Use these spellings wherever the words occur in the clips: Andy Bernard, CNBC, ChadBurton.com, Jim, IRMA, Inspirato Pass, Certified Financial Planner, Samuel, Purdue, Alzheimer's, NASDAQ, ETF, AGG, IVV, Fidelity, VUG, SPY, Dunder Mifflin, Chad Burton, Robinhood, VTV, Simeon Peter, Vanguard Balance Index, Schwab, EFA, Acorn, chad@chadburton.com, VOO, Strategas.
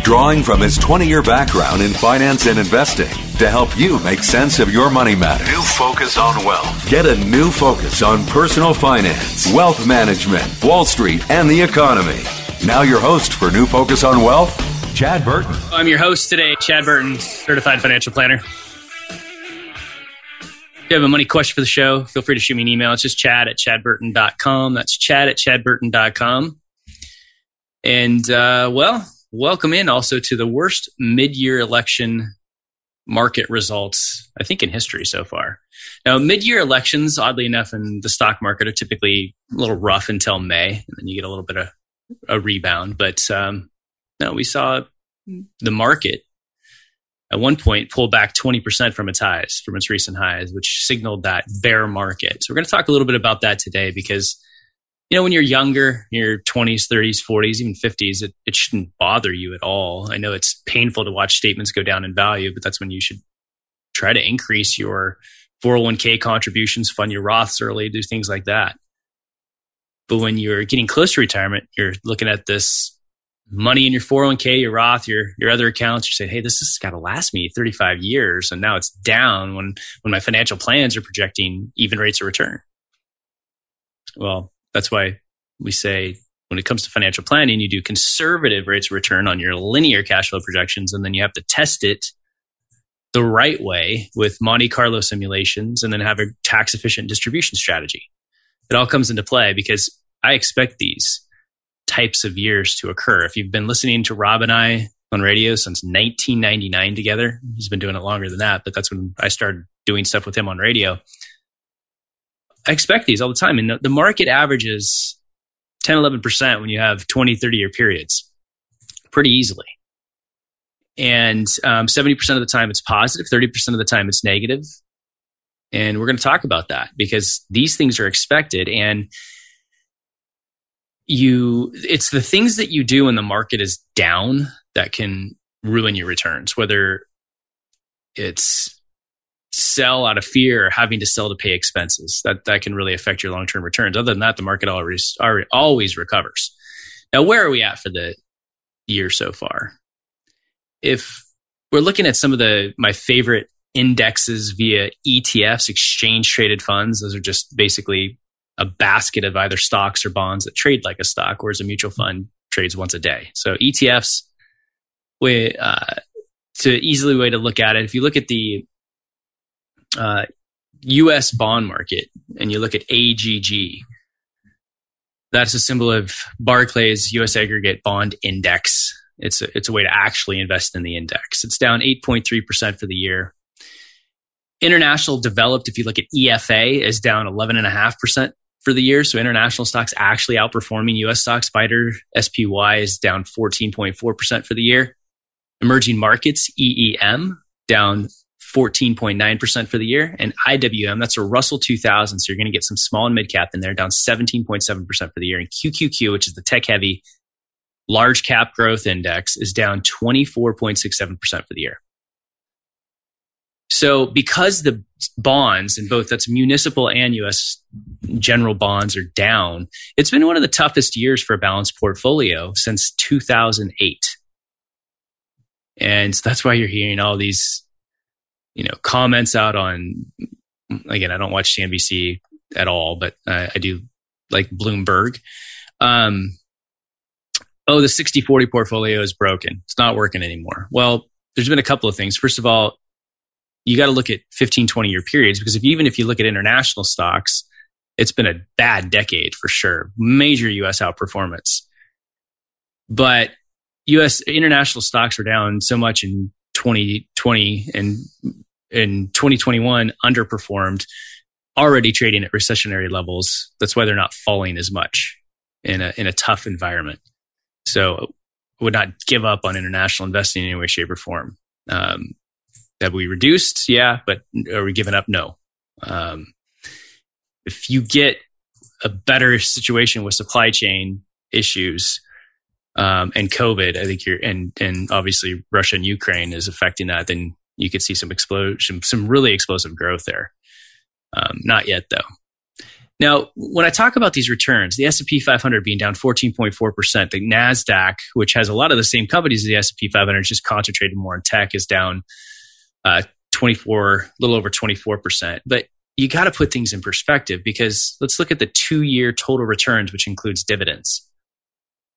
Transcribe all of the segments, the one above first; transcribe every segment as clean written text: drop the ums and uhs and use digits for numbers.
drawing from his 20-year background in finance and investing to help you make sense of your money matters. New Focus on Wealth. Get a new focus on personal finance, wealth management, Wall Street, and the economy. Now your host for New Focus on Wealth, Chad Burton. I'm your host today, Chad Burton, Certified Financial Planner. If you have a money question for the show, feel free to shoot me an email. It's just chad@chadburton.com. That's chad@chadburton.com. And, welcome in also to the worst mid-year election market results, I think, in history so far. Now, mid-year elections, oddly enough, in the stock market are typically a little rough until May, and then you get a little bit of a rebound. But no, we saw the market at one point pull back 20% from its highs, from its recent highs, which signaled that bear market. So we're going to talk a little bit about that today because, you know, when you're younger, your 20s, 30s, 40s, even 50s, it shouldn't bother you at all. I know it's painful to watch statements go down in value, but that's when you should try to increase your 401k contributions, fund your Roths early, do things like that. But when you're getting close to retirement, you're looking at this money in your 401k, your Roth, your other accounts. You're saying, hey, this has got to last me 35 years. And now it's down when my financial plans are projecting even rates of return. Well, that's why we say when it comes to financial planning, you do conservative rates of return on your linear cash flow projections, and then you have to test it the right way with Monte Carlo simulations and then have a tax-efficient distribution strategy. It all comes into play because I expect these types of years to occur. If you've been listening to Rob and I on radio since 1999 together, he's been doing it longer than that, but that's when I started doing stuff with him on radio. I expect these all the time. And the market averages 10, 11% when you have 20, 30-year periods pretty easily. And 70% of the time it's positive, 30% of the time it's negative. And we're going to talk about that because these things are expected. And it's the things that you do when the market is down that can ruin your returns, whether it's sell out of fear or having to sell to pay expenses. That can really affect your long-term returns. Other than that, the market always recovers. Now, where are we at for the year so far? If we're looking at some of my favorite indexes via ETFs, exchange-traded funds, those are just basically a basket of either stocks or bonds that trade like a stock, whereas a mutual fund trades once a day. So ETFs, it's an easy way to look at it. If you look at the U.S. bond market, and you look at AGG, that's a symbol of Barclays U.S. Aggregate Bond Index. It's a way to actually invest in the index. It's down 8.3% for the year. International developed, if you look at EFA, is down 11.5% for the year. So international stocks actually outperforming U.S. stocks. SPY is down 14.4% for the year. Emerging markets, EEM, down 14.9% for the year, and IWM, that's a Russell 2000, so you're going to get some small and mid-cap in there, down 17.7% for the year. And QQQ, which is the tech-heavy large cap growth index, is down 24.67% for the year. So because the bonds, and both that's municipal and U.S. general bonds, are down, it's been one of the toughest years for a balanced portfolio since 2008. And so that's why you're hearing all these comments out on, again, I don't watch CNBC at all, but I do like Bloomberg. The 60-40 portfolio is broken. It's not working anymore. Well, there's been a couple of things. First of all, you got to look at 15, 20-year periods, because even if you look at international stocks, it's been a bad decade for sure. Major U.S. outperformance. But U.S. international stocks were down so much in 2020 and in 2021 underperformed, already trading at recessionary levels. That's why they're not falling as much in a tough environment. So I would not give up on international investing in any way, shape, or form. Have we reduced? Yeah, but are we giving up? No. If you get a better situation with supply chain issues and COVID, I think and obviously Russia and Ukraine is affecting that, then you could see some explosion, some really explosive growth there. Not yet, though. Now, when I talk about these returns, the S&P 500 being down 14.4%, the NASDAQ, which has a lot of the same companies as the S&P 500, just concentrated more in tech, is down a little over 24%. But you got to put things in perspective, because let's look at the two-year total returns, which includes dividends.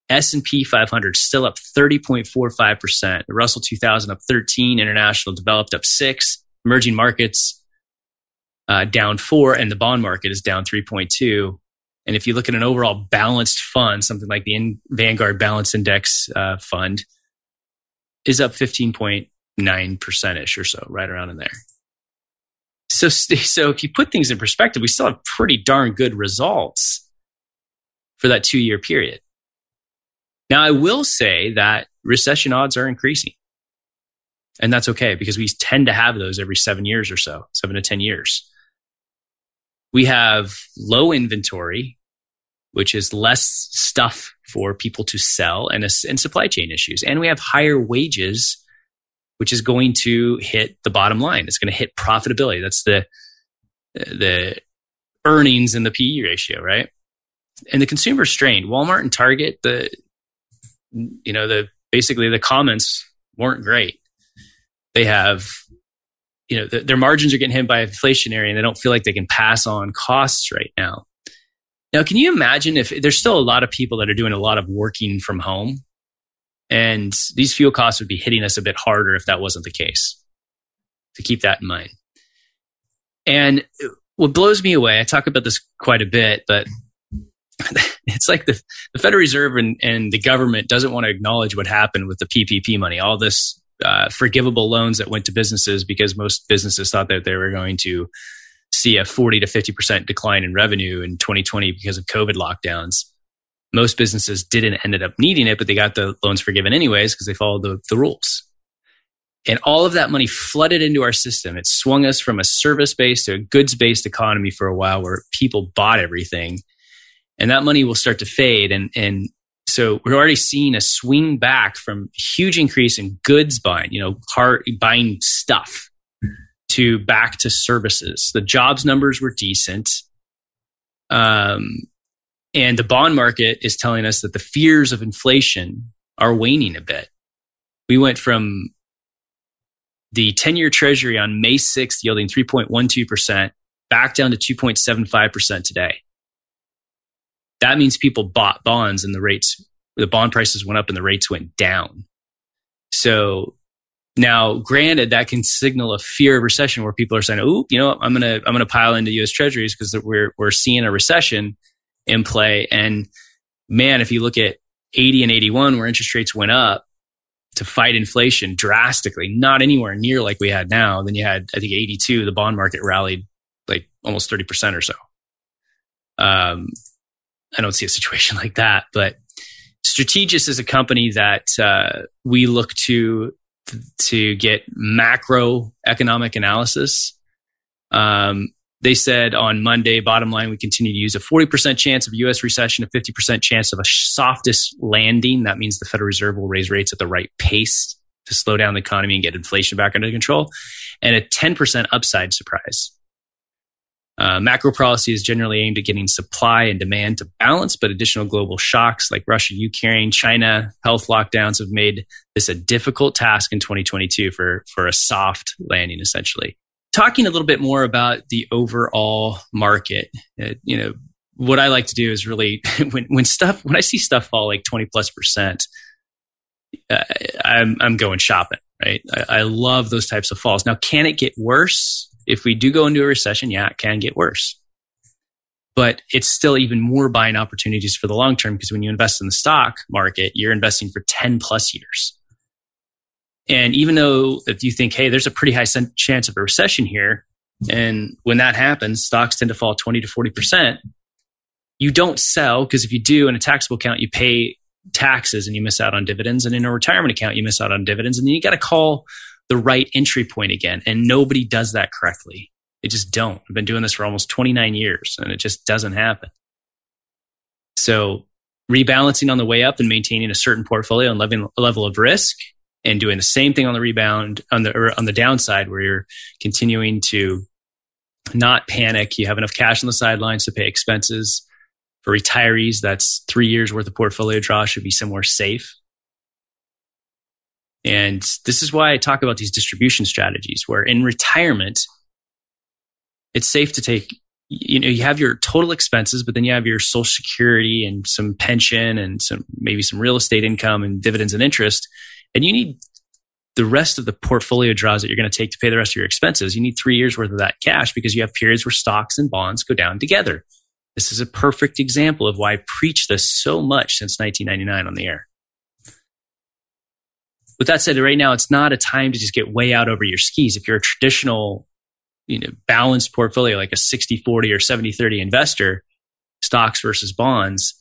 S&P 500 still up 30.45%. The Russell 2000 up 13%. International developed up 6%. Emerging markets down 4%, and the bond market is down 3.2%. And if you look at an overall balanced fund, something like the Vanguard Balance Index fund is up 15.9%-ish or so, right around in there. So if you put things in perspective, we still have pretty darn good results for that two-year period. Now, I will say that recession odds are increasing. And that's okay, because we tend to have those every 7 years or so, 7 to 10 years. We have low inventory, which is less stuff for people to sell, and supply chain issues. And we have higher wages, which is going to hit the bottom line. It's going to hit profitability. That's the earnings and the PE ratio, right? And the consumer strained. Walmart and Target, the comments weren't great. They have, their margins are getting hit by inflationary, and they don't feel like they can pass on costs right now. Now, can you imagine if there's still a lot of people that are doing a lot of working from home, and these fuel costs would be hitting us a bit harder if that wasn't the case. So keep that in mind. And what blows me away, I talk about this quite a bit, but it's like the Federal Reserve and the government doesn't want to acknowledge what happened with the PPP money, all this forgivable loans that went to businesses, because most businesses thought that they were going to see a 40 to 50% decline in revenue in 2020 because of COVID lockdowns. Most businesses didn't end up needing it, but they got the loans forgiven anyways because they followed the rules. And all of that money flooded into our system. It swung us from a service-based to a goods-based economy for a while, where people bought everything. And that money will start to fade. And so we're already seeing a swing back from huge increase in goods buying, buying stuff, to back to services. The jobs numbers were decent. And the bond market is telling us that the fears of inflation are waning a bit. We went from the 10-year treasury on May 6th yielding 3.12% back down to 2.75% today. That means people bought bonds and the bond prices went up and the rates went down. So now, granted, that can signal a fear of recession, where people are saying, I'm going to pile into U.S. treasuries because we're seeing a recession in play. And man, if you look at 80 and 81, where interest rates went up to fight inflation drastically, not anywhere near like we had now. Then you had, I think, 82, the bond market rallied like almost 30% or so. I don't see a situation like that, but Strategas is a company that we look to get macroeconomic analysis. They said on Monday, bottom line, we continue to use a 40% chance of U.S. recession, a 50% chance of a softest landing. That means the Federal Reserve will raise rates at the right pace to slow down the economy and get inflation back under control, and a 10% upside surprise. Macro policy is generally aimed at getting supply and demand to balance, but additional global shocks like Russia, Ukraine, China, health lockdowns have made this a difficult task in 2022 for a soft landing, essentially. Talking a little bit more about the overall market, what I like to do is really when I see stuff fall like 20+%, I'm going shopping, right? I love those types of falls. Now, can it get worse? If we do go into a recession, yeah, it can get worse. But it's still even more buying opportunities for the long term, because when you invest in the stock market, you're investing for 10 plus years. And even though if you think, hey, there's a pretty high chance of a recession here, and when that happens, stocks tend to fall 20 to 40%, you don't sell, because if you do in a taxable account, you pay taxes and you miss out on dividends. And in a retirement account, you miss out on dividends. And then you got to call the right entry point again. And nobody does that correctly. They just don't. I've been doing this for almost 29 years and it just doesn't happen. So rebalancing on the way up and maintaining a certain portfolio and level of risk, and doing the same thing on the rebound, on the downside, where you're continuing to not panic. You have enough cash on the sidelines to pay expenses. For retirees, that's 3 years worth of portfolio draw should be somewhere safe. And this is why I talk about these distribution strategies, where in retirement, it's safe to take, you have your total expenses, but then you have your Social Security and some pension and maybe some real estate income and dividends and interest. And you need the rest of the portfolio draws that you're going to take to pay the rest of your expenses. You need 3 years worth of that cash, because you have periods where stocks and bonds go down together. This is a perfect example of why I preach this so much since 1999 on the air. With that said, right now, it's not a time to just get way out over your skis. If you're a traditional, balanced portfolio, like a 60-40 or 70-30 investor, stocks versus bonds,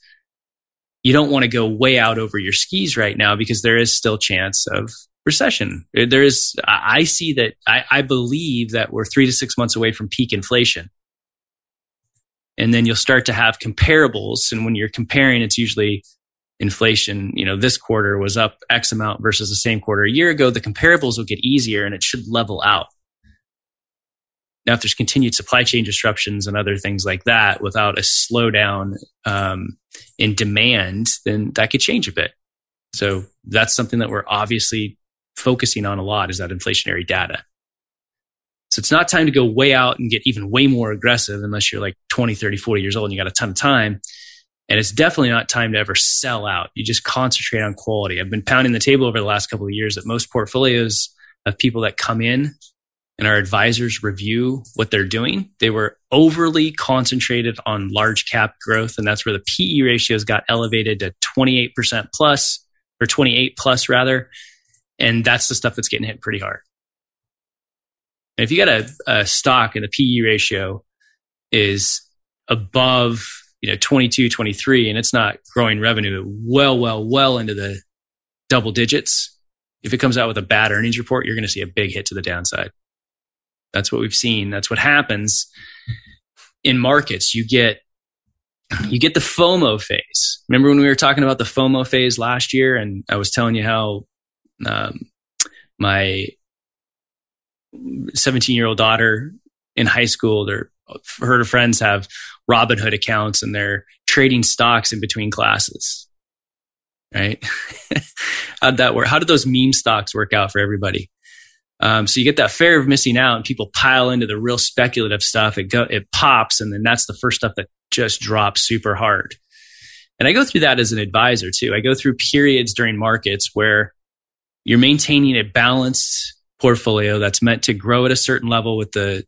you don't want to go way out over your skis right now, because there is still chance of recession. I believe that we're 3 to 6 months away from peak inflation. And then you'll start to have comparables. And when you're comparing, it's usually inflation, this quarter was up X amount versus the same quarter a year ago. The comparables will get easier and it should level out. Now, if there's continued supply chain disruptions and other things like that without a slowdown in demand, then that could change a bit. So that's something that we're obviously focusing on a lot, is that inflationary data. So it's not time to go way out and get even way more aggressive, unless you're like 20, 30, 40 years old and you got a ton of time. And it's definitely not time to ever sell out. You just concentrate on quality. I've been pounding the table over the last couple of years that most portfolios of people that come in and our advisors review what they're doing, they were overly concentrated on large cap growth. And that's where the PE ratios got elevated to 28% plus, or 28 plus rather. And that's the stuff that's getting hit pretty hard. And if you got a stock and the PE ratio is above 22, 23, and it's not growing revenue well into the double digits, if it comes out with a bad earnings report, you're going to see a big hit to the downside. That's what we've seen. That's what happens in markets. You get the FOMO phase. Remember when we were talking about the FOMO phase last year, and I was telling you how my 17-year-old daughter in high school, her friends have Robinhood accounts and they're trading stocks in between classes, right? How'd that work? How did those meme stocks work out for everybody? So you get that fear of missing out, and people pile into the real speculative stuff. It pops, and then that's the first stuff that just drops super hard. And I go through that as an advisor too. I go through periods during markets where you're maintaining a balanced portfolio that's meant to grow at a certain level with the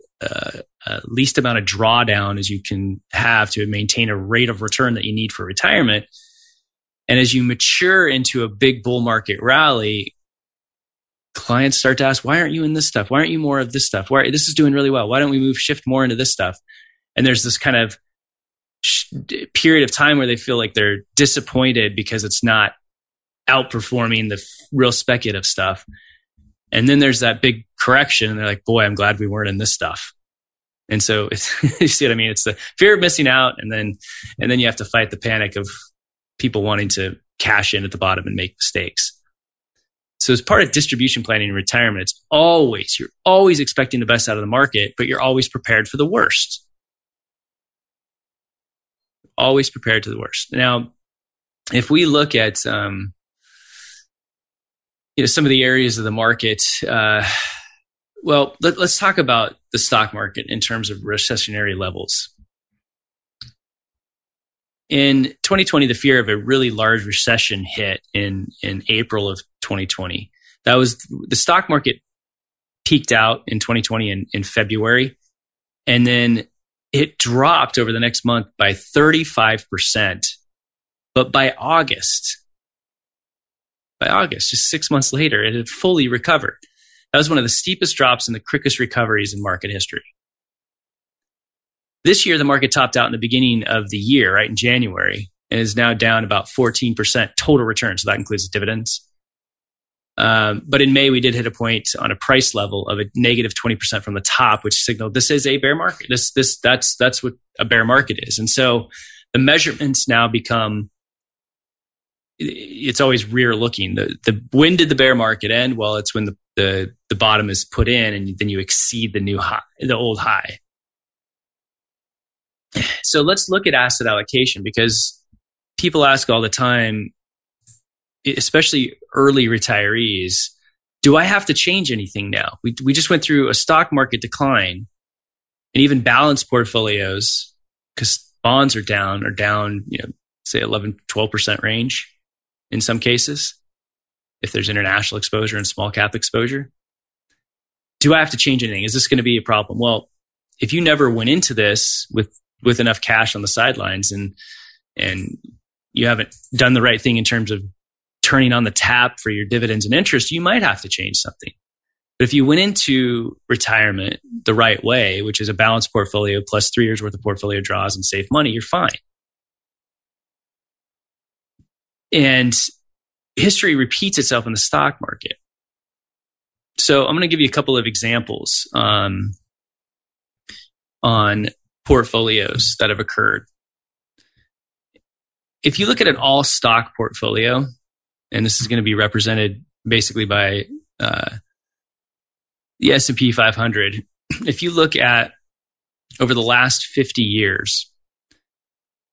least amount of drawdown as you can have to maintain a rate of return that you need for retirement. And as you mature into a big bull market rally, clients start to ask, why aren't you in this stuff? Why aren't you more of this stuff? Why, this is doing really well. Why don't we shift more into this stuff? And there's this kind of period of time where they feel like they're disappointed because it's not outperforming the real speculative stuff. And then there's that big correction and they're like, boy, I'm glad we weren't in this stuff. And so you see what I mean? It's the fear of missing out. And then you have to fight the panic of people wanting to cash in at the bottom and make mistakes. So as part of distribution planning in retirement, you're always expecting the best out of the market, but you're always prepared for the worst. Always prepared to the worst. Now, if we look at, some of the areas of the market. Let's talk about the stock market in terms of recessionary levels. In 2020, the fear of a really large recession hit in April of 2020. That was the stock market peaked out in 2020 in February. And then it dropped over the next month by 35%. But by August, just 6 months later, it had fully recovered. That was one of the steepest drops and the quickest recoveries in market history. This year, the market topped out in the beginning of the year, right in January, and is now down about 14% total return. So that includes the dividends. But in May, we did hit a point on a price level of a negative 20% from the top, which signaled this is a bear market. That's what a bear market is. And so the measurements now become, it's always rear looking. When did the bear market end? Well, it's when the bottom is put in and then you exceed the new high, the old high. So let's look at asset allocation, because people ask all the time, especially early retirees, do I have to change anything now? We just went through a stock market decline, and even balanced portfolios, because bonds are down, say 11, 12% range in some cases, if there's international exposure and small cap exposure. Do I have to change anything? Is this going to be a problem? Well, if you never went into this with enough cash on the sidelines and you haven't done the right thing in terms of turning on the tap for your dividends and interest, you might have to change something. But if you went into retirement the right way, which is a balanced portfolio plus 3 years worth of portfolio draws and safe money, you're fine. And history repeats itself in the stock market. So I'm going to give you a couple of examples on portfolios that have occurred. If you look at an all stock portfolio, and this is going to be represented basically by the S&P 500, if you look at over the last 50 years,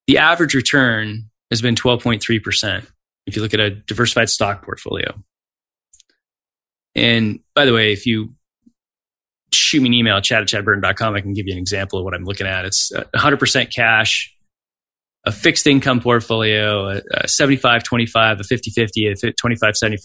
the average return has been 12.3%. If you look at a diversified stock portfolio. And by the way, if you shoot me an email, chad@chadburton.com, I can give you an example of what I'm looking at. It's 100% cash, a fixed income portfolio, a 75-25, a 50-50, a 25-75,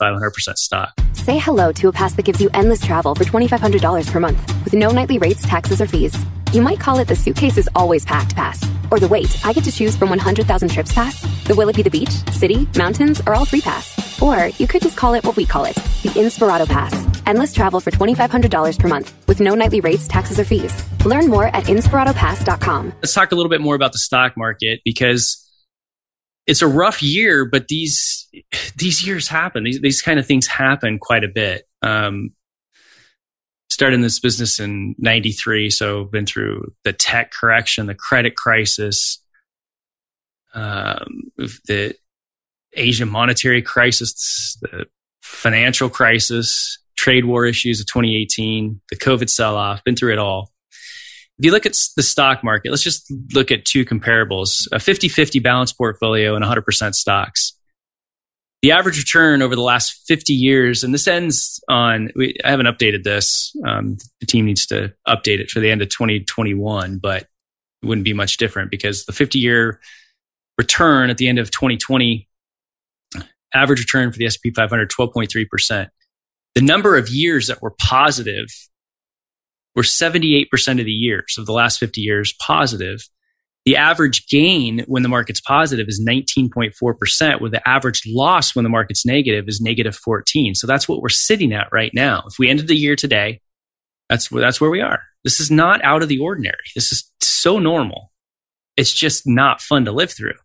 100% stock. Say hello to a pass that gives you endless travel for $2,500 per month with no nightly rates, taxes, or fees. You might call it the suitcase is always packed pass, or the wait, I get to choose from 100,000 trips pass, the will it be the beach, city, mountains, or all three pass. Or you could just call it what we call it, the Inspirato Pass. Endless travel for $2,500 per month with no nightly rates, taxes, or fees. Learn more at InspiratoPass.com. Let's talk a little bit more about the stock market, because it's a rough year, but these years happen. These kind of things happen quite a bit. Started in this business in 93, so been through the tech correction, the credit crisis, the Asian monetary crisis, the financial crisis, trade war issues of 2018, the COVID sell-off, been through it all. If you look at the stock market, let's just look at two comparables, a 50-50 balanced portfolio and 100% stocks. The average return over the last 50 years, and this ends on, I haven't updated this. The team needs to update it for the end of 2021, but it wouldn't be much different, because the 50-year return at the end of 2020, average return for the S&P 500, 12.3%. The number of years that were positive were 78% of the years of the last 50 years positive. The average gain when the market's positive is 19.4%, where the average loss when the market's negative is negative 14. So that's what we're sitting at right now. If we ended the year today, that's where we are. This is not out of the ordinary. This is so normal. It's just not fun to live through.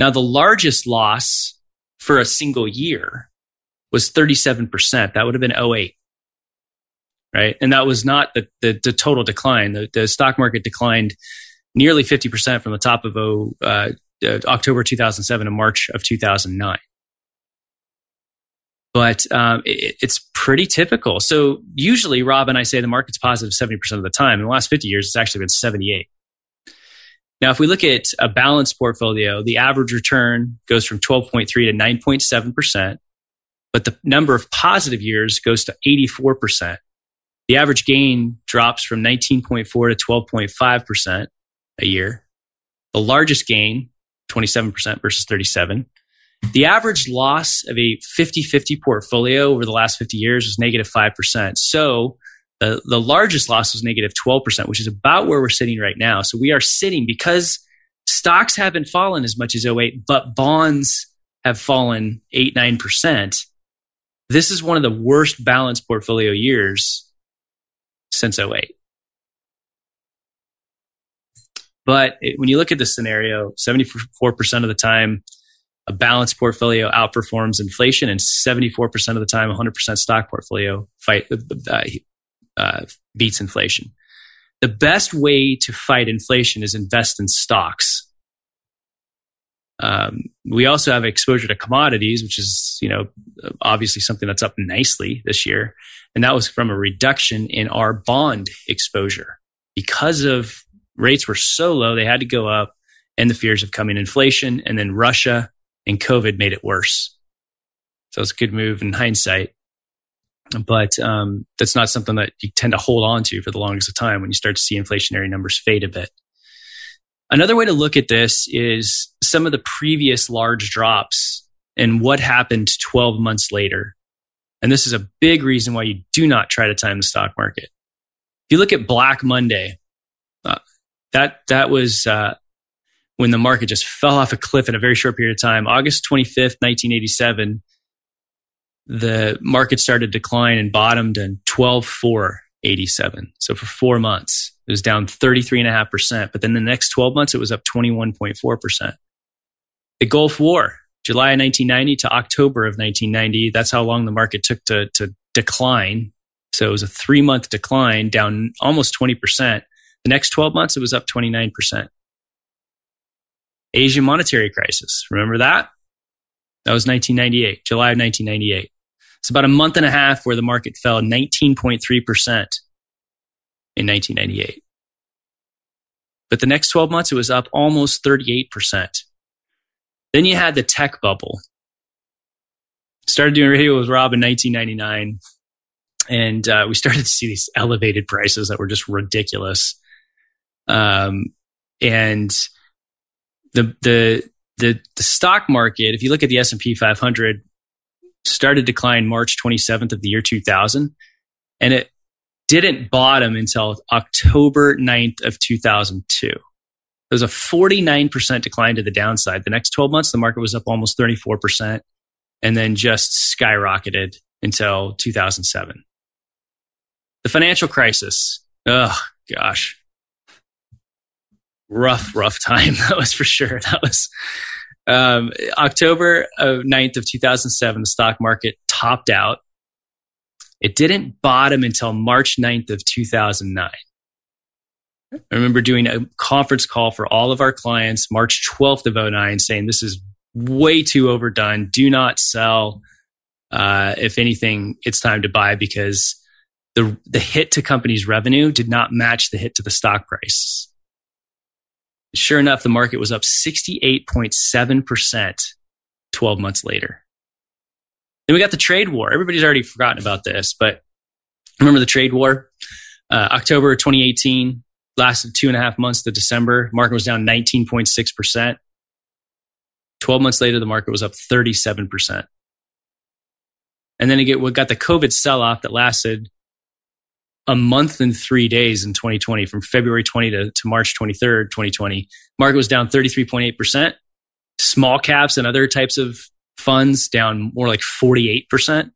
Now, the largest loss for a single year was 37%. That would have been 2008, right? And that was not the total decline. The stock market declined nearly 50% from the top of October 2007 to March of 2009. But it's pretty typical. So usually, Rob and I say the market's positive 70% of the time. In the last 50 years, it's actually been 78. Now, if we look at a balanced portfolio, the average return goes from 12.3 to 9.7%, but the number of positive years goes to 84%. The average gain drops from 19.4 to 12.5%. a year. The largest gain, 27% versus 37. The average loss of a 50-50 portfolio over the last 50 years was negative 5%. So the largest loss was negative 12%, which is about where we're sitting right now. So we are sitting, because stocks haven't fallen as much as 08, but bonds have fallen 8, 9%. This is one of the worst balanced portfolio years since 08. But when you look at this scenario, 74% of the time, a balanced portfolio outperforms inflation, and 74% of the time, 100% stock portfolio beats inflation. The best way to fight inflation is invest in stocks. We also have exposure to commodities, which is, obviously something that's up nicely this year. And that was from a reduction in our bond exposure. Because of rates were so low, they had to go up, and the fears of coming inflation, and then Russia and COVID made it worse. So it's a good move in hindsight. But that's not something that you tend to hold on to for the longest of time when you start to see inflationary numbers fade a bit. Another way to look at this is some of the previous large drops and what happened 12 months later. And this is a big reason why you do not try to time the stock market. If you look at Black Monday, that was when the market just fell off a cliff in a very short period of time. August 25th, 1987, the market started to decline and bottomed in 12,487. So for 4 months, it was down 33.5%. But then the next 12 months, it was up 21.4%. The Gulf War, July 1990 to October of 1990. That's how long the market took to decline. So it was a 3-month decline, down almost 20%. The next 12 months, it was up 29%. Asian monetary crisis. Remember that? That was 1998, July of 1998. It's about a month and a half where the market fell 19.3% in 1998. But the next 12 months, it was up almost 38%. Then you had the tech bubble. Started doing radio with Rob in 1999. And we started to see these elevated prices that were just ridiculous. And the stock market, if you look at the S&P 500, started to decline March 27th of the year 2000. And it didn't bottom until October 9th of 2002. There was a 49% decline to the downside. The next 12 months, the market was up almost 34%, and then just skyrocketed until 2007. The financial crisis. Oh, gosh. Rough time. That was for sure. That was October 9th of 2007. The stock market topped out. It didn't bottom until March 9th of 2009. I remember doing a conference call for all of our clients March 12th of 2009, saying this is way too overdone. Do not sell. If anything, it's time to buy, because the hit to companies' revenue did not match the hit to the stock price. Sure enough, the market was up 68.7% 12 months later. Then we got the trade war. Everybody's already forgotten about this, but remember the trade war? October 2018, lasted 2.5 months to December. Market was down 19.6%. 12 months later, the market was up 37%. And then again, we got the COVID sell-off that lasted a month and 3 days in 2020, from February 20 to March 23rd, 2020. Market was down 33.8%. Small caps and other types of funds down more like 48%.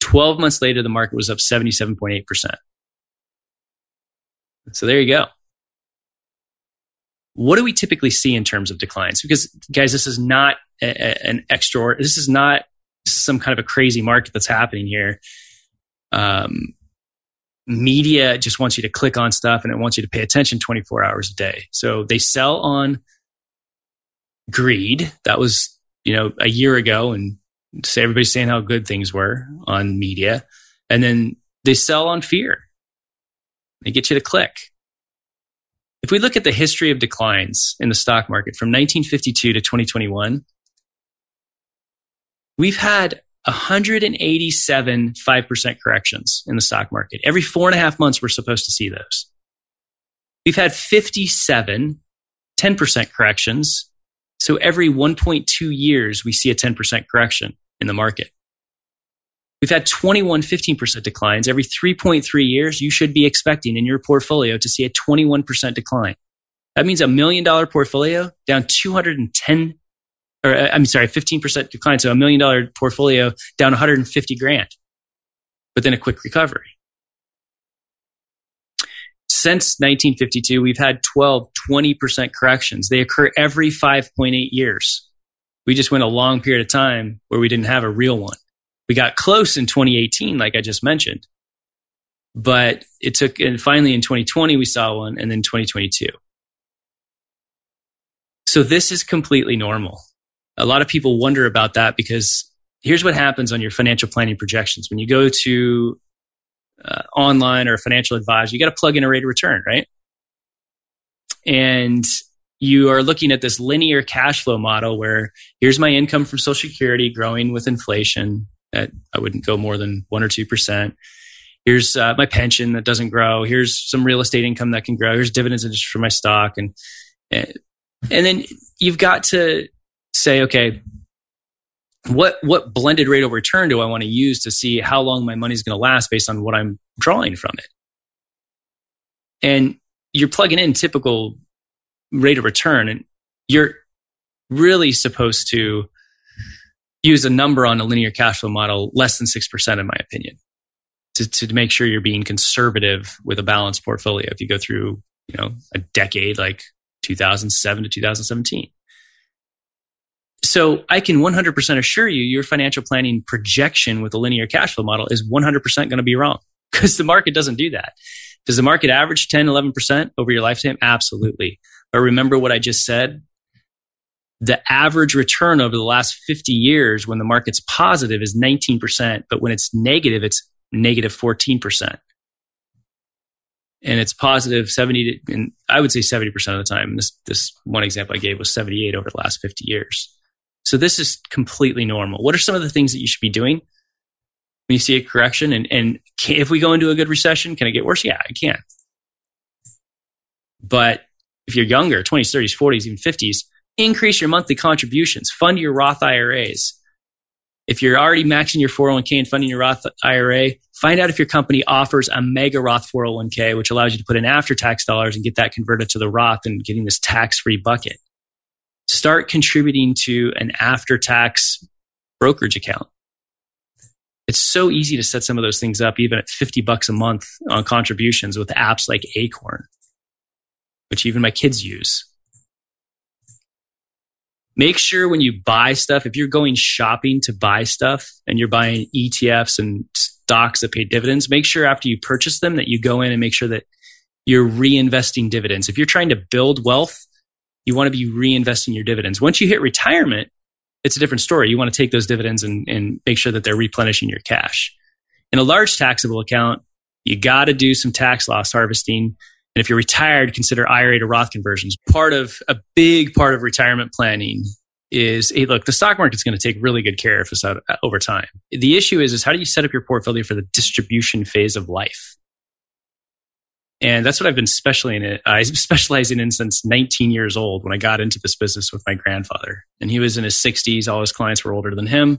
12 months later, the market was up 77.8%. So there you go. What do we typically see in terms of declines? Because guys, this is not this is not some kind of a crazy market that's happening here. Media just wants you to click on stuff, and it wants you to pay attention 24 hours a day. So they sell on greed. That was, a year ago, and everybody's saying how good things were on media. And then they sell on fear. They get you to click. If we look at the history of declines in the stock market from 1952 to 2021, we've had 187 5% corrections in the stock market. Every 4.5 months, we're supposed to see those. We've had 57 10% corrections So every 1.2 years, we see a 10% correction in the market. We've had 21 15% declines. Every 3.3 years, you should be expecting in your portfolio to see a 21% decline. That means $1 million portfolio down 15% decline. So $1 million portfolio down 150 grand, but then a quick recovery. Since 1952, we've had 12 20% corrections. They occur every 5.8 years. We just went a long period of time where we didn't have a real one. We got close in 2018, like I just mentioned, but it took, and finally in 2020, we saw one, and then 2022. So this is completely normal. A lot of people wonder about that because here's what happens on your financial planning projections. When you go to online or a financial advisor, you got to plug in a rate of return, right? And you are looking at this linear cash flow model where here's my income from Social Security growing with inflation. That I wouldn't go more than 1 or 2%. Here's my pension that doesn't grow. Here's some real estate income that can grow. Here's dividends and interest for my stock. And then you've got to say, okay, what blended rate of return do I want to use to see how long my money's going to last based on what I'm drawing from it? And you're plugging in typical rate of return, and you're really supposed to use a number on a linear cash flow model less than 6%, in my opinion, to make sure you're being conservative with a balanced portfolio. If you go through, a decade like 2007 to 2017. So I can 100% assure you your financial planning projection with a linear cash flow model is 100% going to be wrong because the market doesn't do that. Does the market average 10, 11% over your lifetime? Absolutely. But remember what I just said? The average return over the last 50 years when the market's positive is 19%, but when it's negative 14%. And it's positive 70, and I would say 70% of the time. This one example I gave was 78 over the last 50 years. So this is completely normal. What are some of the things that you should be doing when you see a correction? And if we go into a good recession, can it get worse? Yeah, it can. But if you're younger, 20s, 30s, 40s, even 50s, increase your monthly contributions. Fund your Roth IRAs. If you're already maxing your 401k and funding your Roth IRA, find out if your company offers a mega Roth 401k, which allows you to put in after-tax dollars and get that converted to the Roth and getting this tax-free bucket. Start contributing to an after-tax brokerage account. It's so easy to set some of those things up, even at $50 a month on contributions with apps like Acorn, which even my kids use. Make sure when you buy stuff, if you're going shopping to buy stuff and you're buying ETFs and stocks that pay dividends, make sure after you purchase them that you go in and make sure that you're reinvesting dividends. If you're trying to build wealth, you want to be reinvesting your dividends. Once you hit retirement, it's a different story. You want to take those dividends and make sure that they're replenishing your cash. In a large taxable account, you got to do some tax loss harvesting. And if you're retired, consider IRA to Roth conversions. A big part of retirement planning is, hey, look, the stock market's going to take really good care of us over time. The issue is how do you set up your portfolio for the distribution phase of life? And that's what I've been specializing in since 19 years old when I got into this business with my grandfather. And he was in his 60s. All his clients were older than him.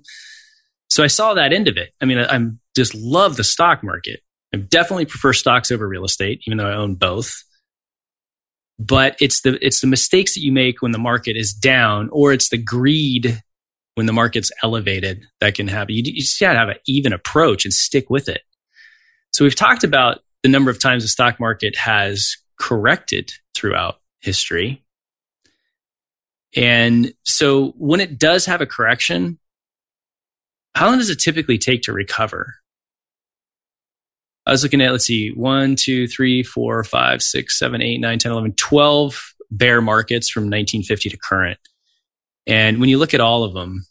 So I saw that end of it. I mean, I just love the stock market. I definitely prefer stocks over real estate, even though I own both. But it's the mistakes that you make when the market is down, or it's the greed when the market's elevated that can happen. You just got to have an even approach and stick with it. So we've talked about the number of times the stock market has corrected throughout history. And so when it does have a correction, how long does it typically take to recover? I was looking at, 1, 2, 3, 4, 5, 6, 7, 8, 9, 10, 11, 12 bear markets from 1950 to current. And when you look at all of them,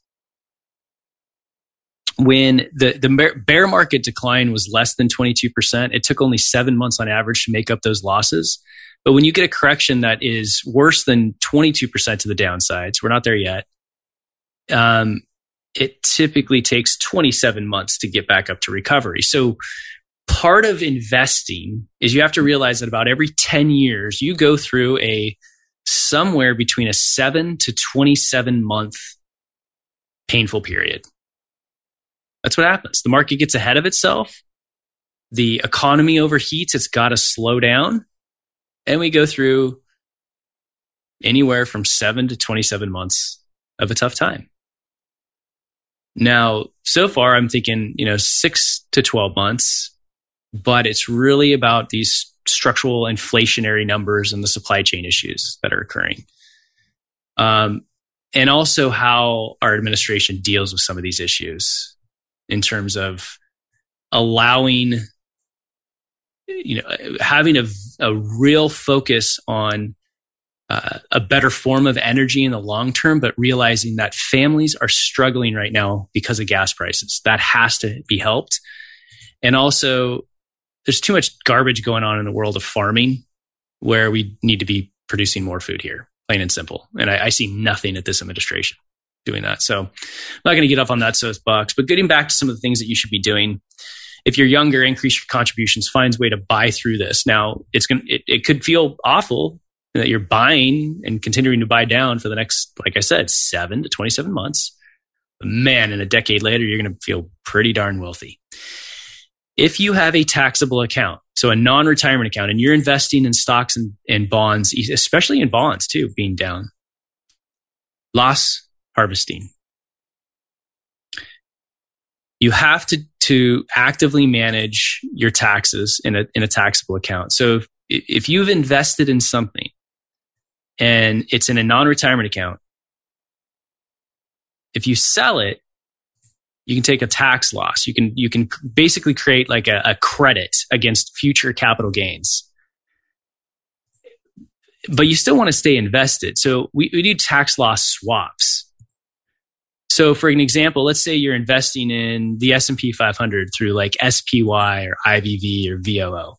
when the bear market decline was less than 22%, it took only 7 months on average to make up those losses. But when you get a correction that is worse than 22% to the downsides, we're not there yet, it typically takes 27 months to get back up to recovery. So part of investing is you have to realize that about every 10 years, you go through a somewhere between a 7 to 27 month painful period. That's what happens. The market gets ahead of itself. The economy overheats. It's got to slow down. And we go through anywhere from 7 to 27 months of a tough time. Now, so far, I'm thinking, 6 to 12 months, but it's really about these structural inflationary numbers and the supply chain issues that are occurring. And also how our administration deals with some of these issues in terms of allowing, having a real focus on a better form of energy in the long term, but realizing that families are struggling right now because of gas prices. That has to be helped. And also, there's too much garbage going on in the world of farming where we need to be producing more food here, plain and simple. And I see nothing at this administration doing that. So I'm not going to get off on that soapbox, but getting back to some of the things that you should be doing. If you're younger, increase your contributions, find a way to buy through this. Now, it could feel awful that you're buying and continuing to buy down for the next, like I said, 7 to 27 months. But man, in a decade later, you're going to feel pretty darn wealthy. If you have a taxable account, so a non-retirement account, and you're investing in stocks and bonds, especially in bonds too, being down, loss harvesting. You have to actively manage your taxes in a taxable account. So if you've invested in something and it's in a non-retirement account, if you sell it, you can take a tax loss. You can basically create like a credit against future capital gains. But you still want to stay invested. So we do tax loss swaps. So for an example, let's say you're investing in the S&P 500 through like SPY or IVV or VOO.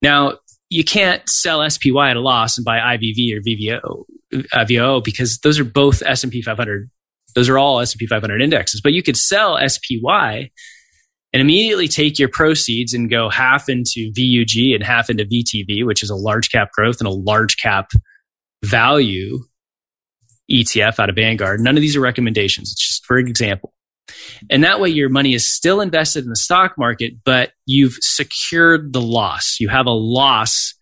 Now, you can't sell SPY at a loss and buy IVV or VOO because those are both S&P 500. Those are all S&P 500 indexes. But you could sell SPY and immediately take your proceeds and go half into VUG and half into VTV, which is a large cap growth and a large cap value ETF out of Vanguard. None of these are recommendations. It's just for example. And that way your money is still invested in the stock market, but you've secured the loss. You have a loss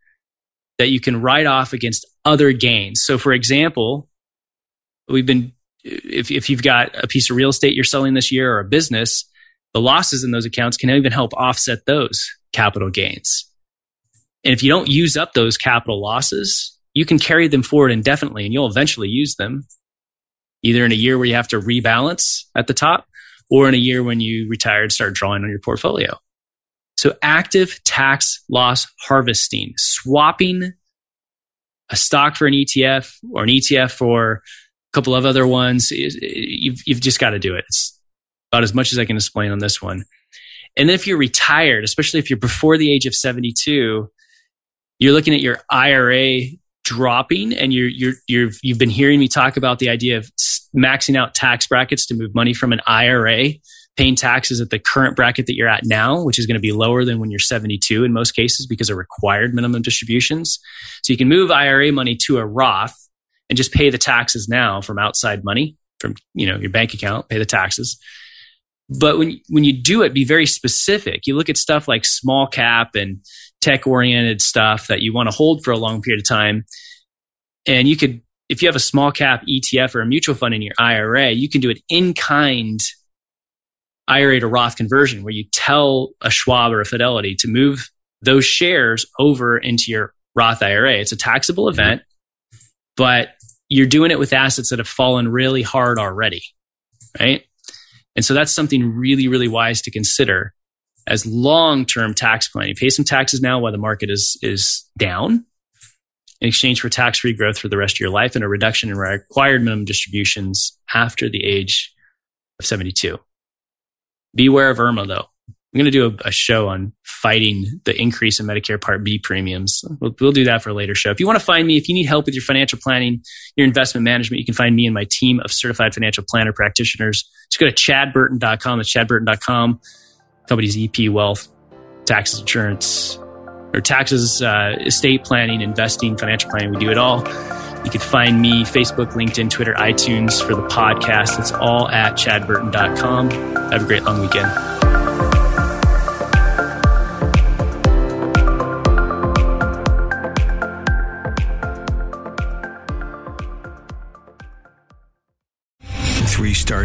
that you can write off against other gains. So for example, if you've got a piece of real estate you're selling this year or a business, the losses in those accounts can even help offset those capital gains. And if you don't use up those capital losses, you can carry them forward indefinitely and you'll eventually use them either in a year where you have to rebalance at the top or in a year when you retire and start drawing on your portfolio. So active tax loss harvesting, swapping a stock for an ETF or an ETF for couple of other ones, you've just got to do it. It's about as much as I can explain on this one. And then if you're retired, especially if you're before the age of 72, you're looking at your IRA dropping, and you've been hearing me talk about the idea of maxing out tax brackets to move money from an IRA, paying taxes at the current bracket that you're at now, which is going to be lower than when you're 72 in most cases because of required minimum distributions. So you can move IRA money to a Roth and just pay the taxes now from outside money, from your bank account, pay the taxes. But when you do it, be very specific. You look at stuff like small cap and tech-oriented stuff that you want to hold for a long period of time. And you could, if you have a small cap ETF or a mutual fund in your IRA, you can do an in-kind IRA to Roth conversion where you tell a Schwab or a Fidelity to move those shares over into your Roth IRA. It's a taxable event, but you're doing it with assets that have fallen really hard already, right? And so that's something really, really wise to consider as long-term tax planning. Pay some taxes now while the market is down in exchange for tax-free growth for the rest of your life and a reduction in required minimum distributions after the age of 72. Beware of IRMA, though. I'm going to do a show on fighting the increase in Medicare Part B premiums. We'll do that for a later show. If you want to find me, if you need help with your financial planning, your investment management, you can find me and my team of certified financial planner practitioners. Just go to ChadBurton.com. That's ChadBurton.com. Company's EP Wealth, Tax Insurance, or taxes, estate planning, investing, financial planning. We do it all. You can find me, Facebook, LinkedIn, Twitter, iTunes for the podcast. It's all at ChadBurton.com. Have a great long weekend. Three-star